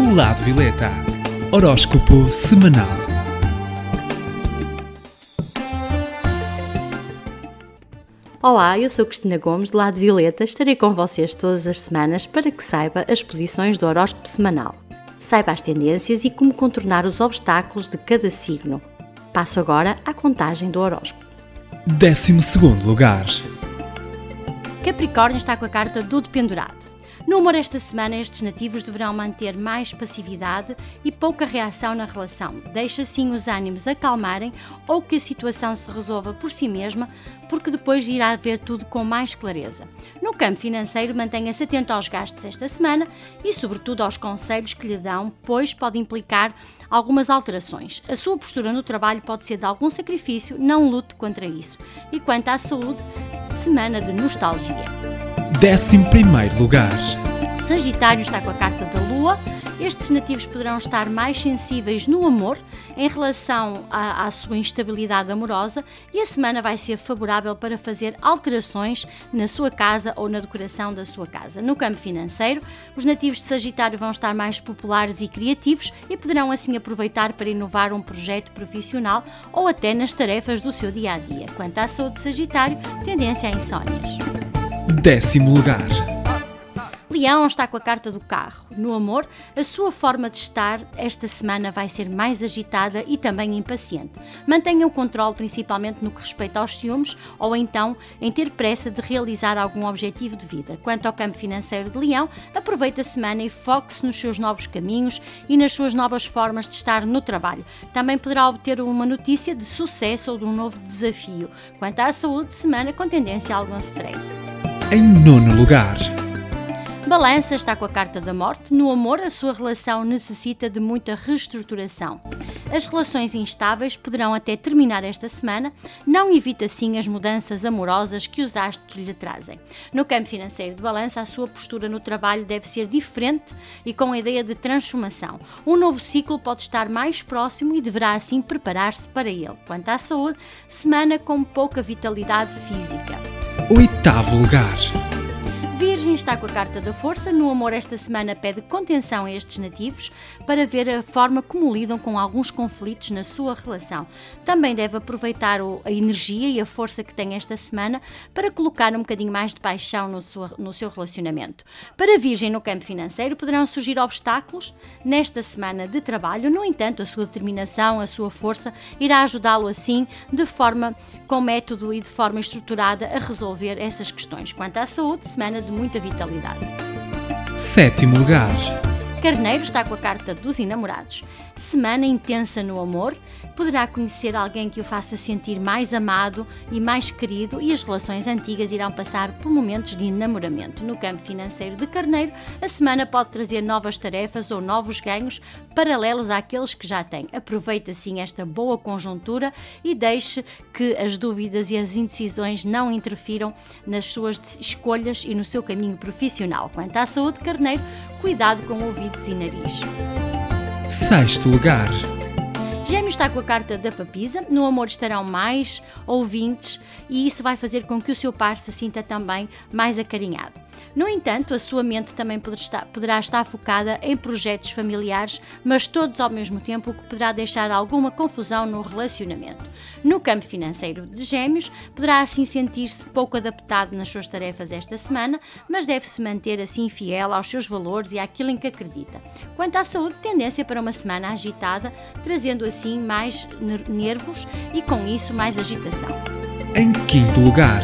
O Lado Violeta, horóscopo semanal. Olá, eu sou Cristina Gomes, do Lado Violeta. Estarei com vocês todas as semanas para que saiba as posições do horóscopo semanal. Saiba as tendências e como contornar os obstáculos de cada signo. Passo agora à contagem do horóscopo. 12º lugar. Capricórnio está com a carta do dependurado. No amor esta semana, estes nativos deverão manter mais passividade e pouca reação na relação. Deixa assim os ânimos acalmarem ou que a situação se resolva por si mesma, porque depois irá ver tudo com mais clareza. No campo financeiro, mantenha-se atento aos gastos esta semana e, sobretudo, aos conselhos que lhe dão, pois pode implicar algumas alterações. A sua postura no trabalho pode ser de algum sacrifício, não lute contra isso. E quanto à saúde, semana de nostalgia. 11º lugar. Sagitário está com a carta da Lua. Estes nativos poderão estar mais sensíveis no amor em relação à sua instabilidade amorosa e a semana vai ser favorável para fazer alterações na sua casa ou na decoração da sua casa. No campo financeiro, os nativos de Sagitário vão estar mais populares e criativos e poderão assim aproveitar para inovar um projeto profissional ou até nas tarefas do seu dia-a-dia. Quanto à saúde de Sagitário, tendência a insónias. 10º lugar. Leão está com a carta do carro. No amor, a sua forma de estar esta semana vai ser mais agitada e também impaciente. Mantenha o controle principalmente no que respeita aos ciúmes ou então em ter pressa de realizar algum objetivo de vida. Quanto ao campo financeiro de Leão, aproveite a semana e foque-se nos seus novos caminhos e nas suas novas formas de estar no trabalho. Também poderá obter uma notícia de sucesso ou de um novo desafio. Quanto à saúde, semana com tendência a algum stress. Em 9º lugar. Balança está com a carta da morte. No amor, a sua relação necessita de muita reestruturação. As relações instáveis poderão até terminar esta semana. Não evite assim as mudanças amorosas que os astros lhe trazem. No campo financeiro de Balança, a sua postura no trabalho deve ser diferente e com a ideia de transformação. Um novo ciclo pode estar mais próximo e deverá assim preparar-se para ele. Quanto à saúde, semana com pouca vitalidade física. 8º lugar. Virgem está com a carta da força. No amor esta semana pede contenção a estes nativos para ver a forma como lidam com alguns conflitos na sua relação. Também deve aproveitar a energia e a força que tem esta semana para colocar um bocadinho mais de paixão no seu relacionamento. Para Virgem no campo financeiro poderão surgir obstáculos nesta semana de trabalho. No entanto, a sua determinação, a sua força irá ajudá-lo assim de forma com método e de forma estruturada a resolver essas questões. Quanto à saúde, semana de muita vitalidade. 7º lugar. Carneiro está com a carta dos enamorados. Semana intensa no amor, poderá conhecer alguém que o faça sentir mais amado e mais querido e as relações antigas irão passar por momentos de enamoramento. No campo financeiro de Carneiro, a semana pode trazer novas tarefas ou novos ganhos paralelos àqueles que já tem. Aproveite assim esta boa conjuntura e deixe que as dúvidas e as indecisões não interfiram nas suas escolhas e no seu caminho profissional. Quanto à saúde, Carneiro, cuidado com ouvidos e nariz. 6º lugar. Gêmeos está com a carta da papisa. No amor estarão mais ouvintes e isso vai fazer com que o seu par se sinta também mais acarinhado. No entanto, a sua mente também poderá estar focada em projetos familiares, mas todos ao mesmo tempo, o que poderá deixar alguma confusão no relacionamento. No campo financeiro de Gêmeos, poderá assim sentir-se pouco adaptado nas suas tarefas esta semana, mas deve-se manter assim fiel aos seus valores e àquilo em que acredita. Quanto à saúde, tendência para uma semana agitada, trazendo assim mais nervos e com isso mais agitação. Em 5º lugar.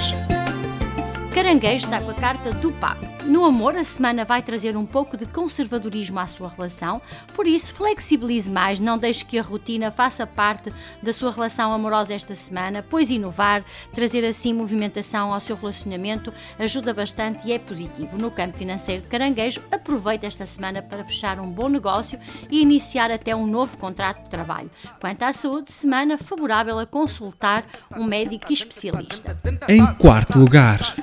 Caranguejo está com a carta do Papa. No amor, a semana vai trazer um pouco de conservadorismo à sua relação, por isso flexibilize mais, não deixe que a rotina faça parte da sua relação amorosa esta semana, pois inovar, trazer assim movimentação ao seu relacionamento ajuda bastante e é positivo. No campo financeiro de Caranguejo, aproveite esta semana para fechar um bom negócio e iniciar até um novo contrato de trabalho. Quanto à saúde, semana favorável a consultar um médico especialista. Em 4º lugar.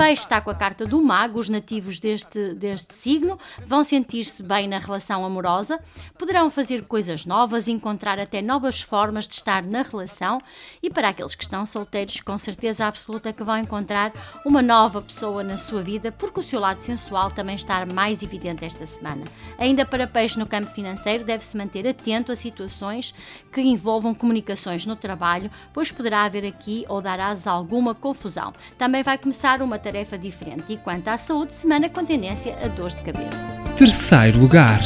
Peixe está com a carta do mago, os nativos deste signo vão sentir-se bem na relação amorosa, poderão fazer coisas novas, encontrar até novas formas de estar na relação e para aqueles que estão solteiros, com certeza absoluta que vão encontrar uma nova pessoa na sua vida, porque o seu lado sensual também está mais evidente esta semana. Ainda para Peixe no campo financeiro, deve-se manter atento a situações que envolvam comunicações no trabalho, pois poderá haver aqui ou dar asa a alguma confusão. Também vai começar uma tarefa diferente e quanto à saúde, semana com tendência a dores de cabeça. Terceiro lugar.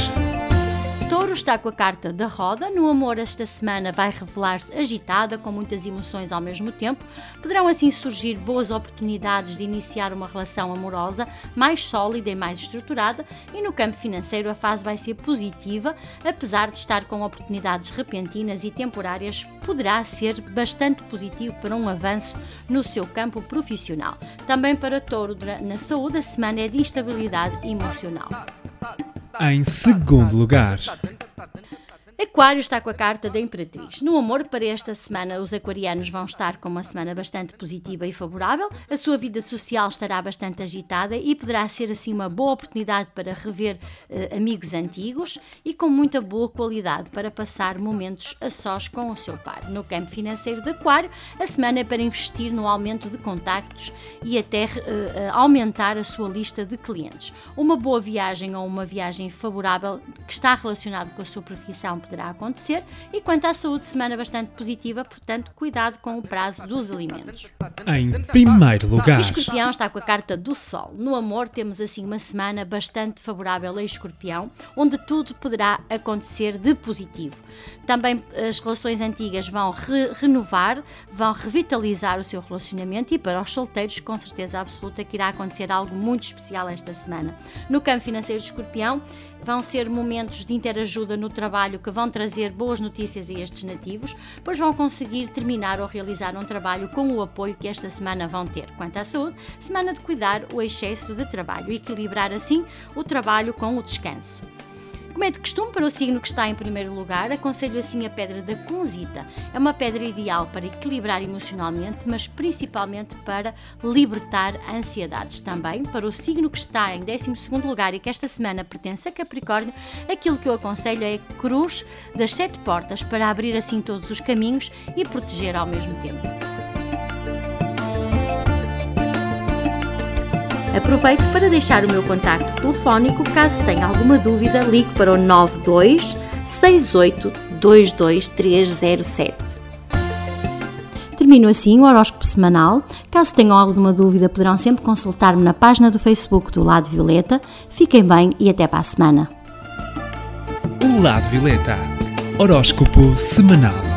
Touro está com a carta da roda. No amor, esta semana vai revelar-se agitada, com muitas emoções ao mesmo tempo. Poderão assim surgir boas oportunidades de iniciar uma relação amorosa mais sólida e mais estruturada. E no campo financeiro a fase vai ser positiva, apesar de estar com oportunidades repentinas e temporárias, poderá ser bastante positivo para um avanço no seu campo profissional. Também para Touro, na saúde, a semana é de instabilidade emocional. Em segundo lugar. Aquário está com a carta da Imperatriz. No amor, para esta semana, os aquarianos vão estar com uma semana bastante positiva e favorável. A sua vida social estará bastante agitada e poderá ser assim uma boa oportunidade para rever amigos antigos e com muita boa qualidade para passar momentos a sós com o seu par. No campo financeiro de Aquário, a semana é para investir no aumento de contactos e até aumentar a sua lista de clientes. Uma boa viagem ou uma viagem favorável que está relacionada com a sua profissão poderá acontecer e quanto à saúde, semana bastante positiva, portanto, cuidado com o prazo dos alimentos. Em primeiro lugar. Escorpião está com a carta do Sol. No amor, temos assim uma semana bastante favorável a Escorpião, onde tudo poderá acontecer de positivo. Também as relações antigas vão renovar, vão revitalizar o seu relacionamento e para os solteiros, com certeza absoluta, que irá acontecer algo muito especial esta semana. No campo financeiro de Escorpião, vão ser momentos de interajuda no trabalho que vão trazer boas notícias a estes nativos, pois vão conseguir terminar ou realizar um trabalho com o apoio que esta semana vão ter. Quanto à saúde, semana de cuidar o excesso de trabalho e equilibrar assim o trabalho com o descanso. Como é de costume, para o signo que está em primeiro lugar, aconselho assim a pedra da Cunzita. É uma pedra ideal para equilibrar emocionalmente, mas principalmente para libertar ansiedades. Também para o signo que está em 12º lugar e que esta semana pertence a Capricórnio, aquilo que eu aconselho é a cruz das 7 portas, para abrir assim todos os caminhos e proteger ao mesmo tempo. Aproveito para deixar o meu contacto telefónico, caso tenha alguma dúvida, ligue para o 92 68 22307. Termino assim o horóscopo semanal. Caso tenham alguma dúvida, poderão sempre consultar-me na página do Facebook do Lado Violeta. Fiquem bem e até para a semana. O Lado Violeta, horóscopo semanal.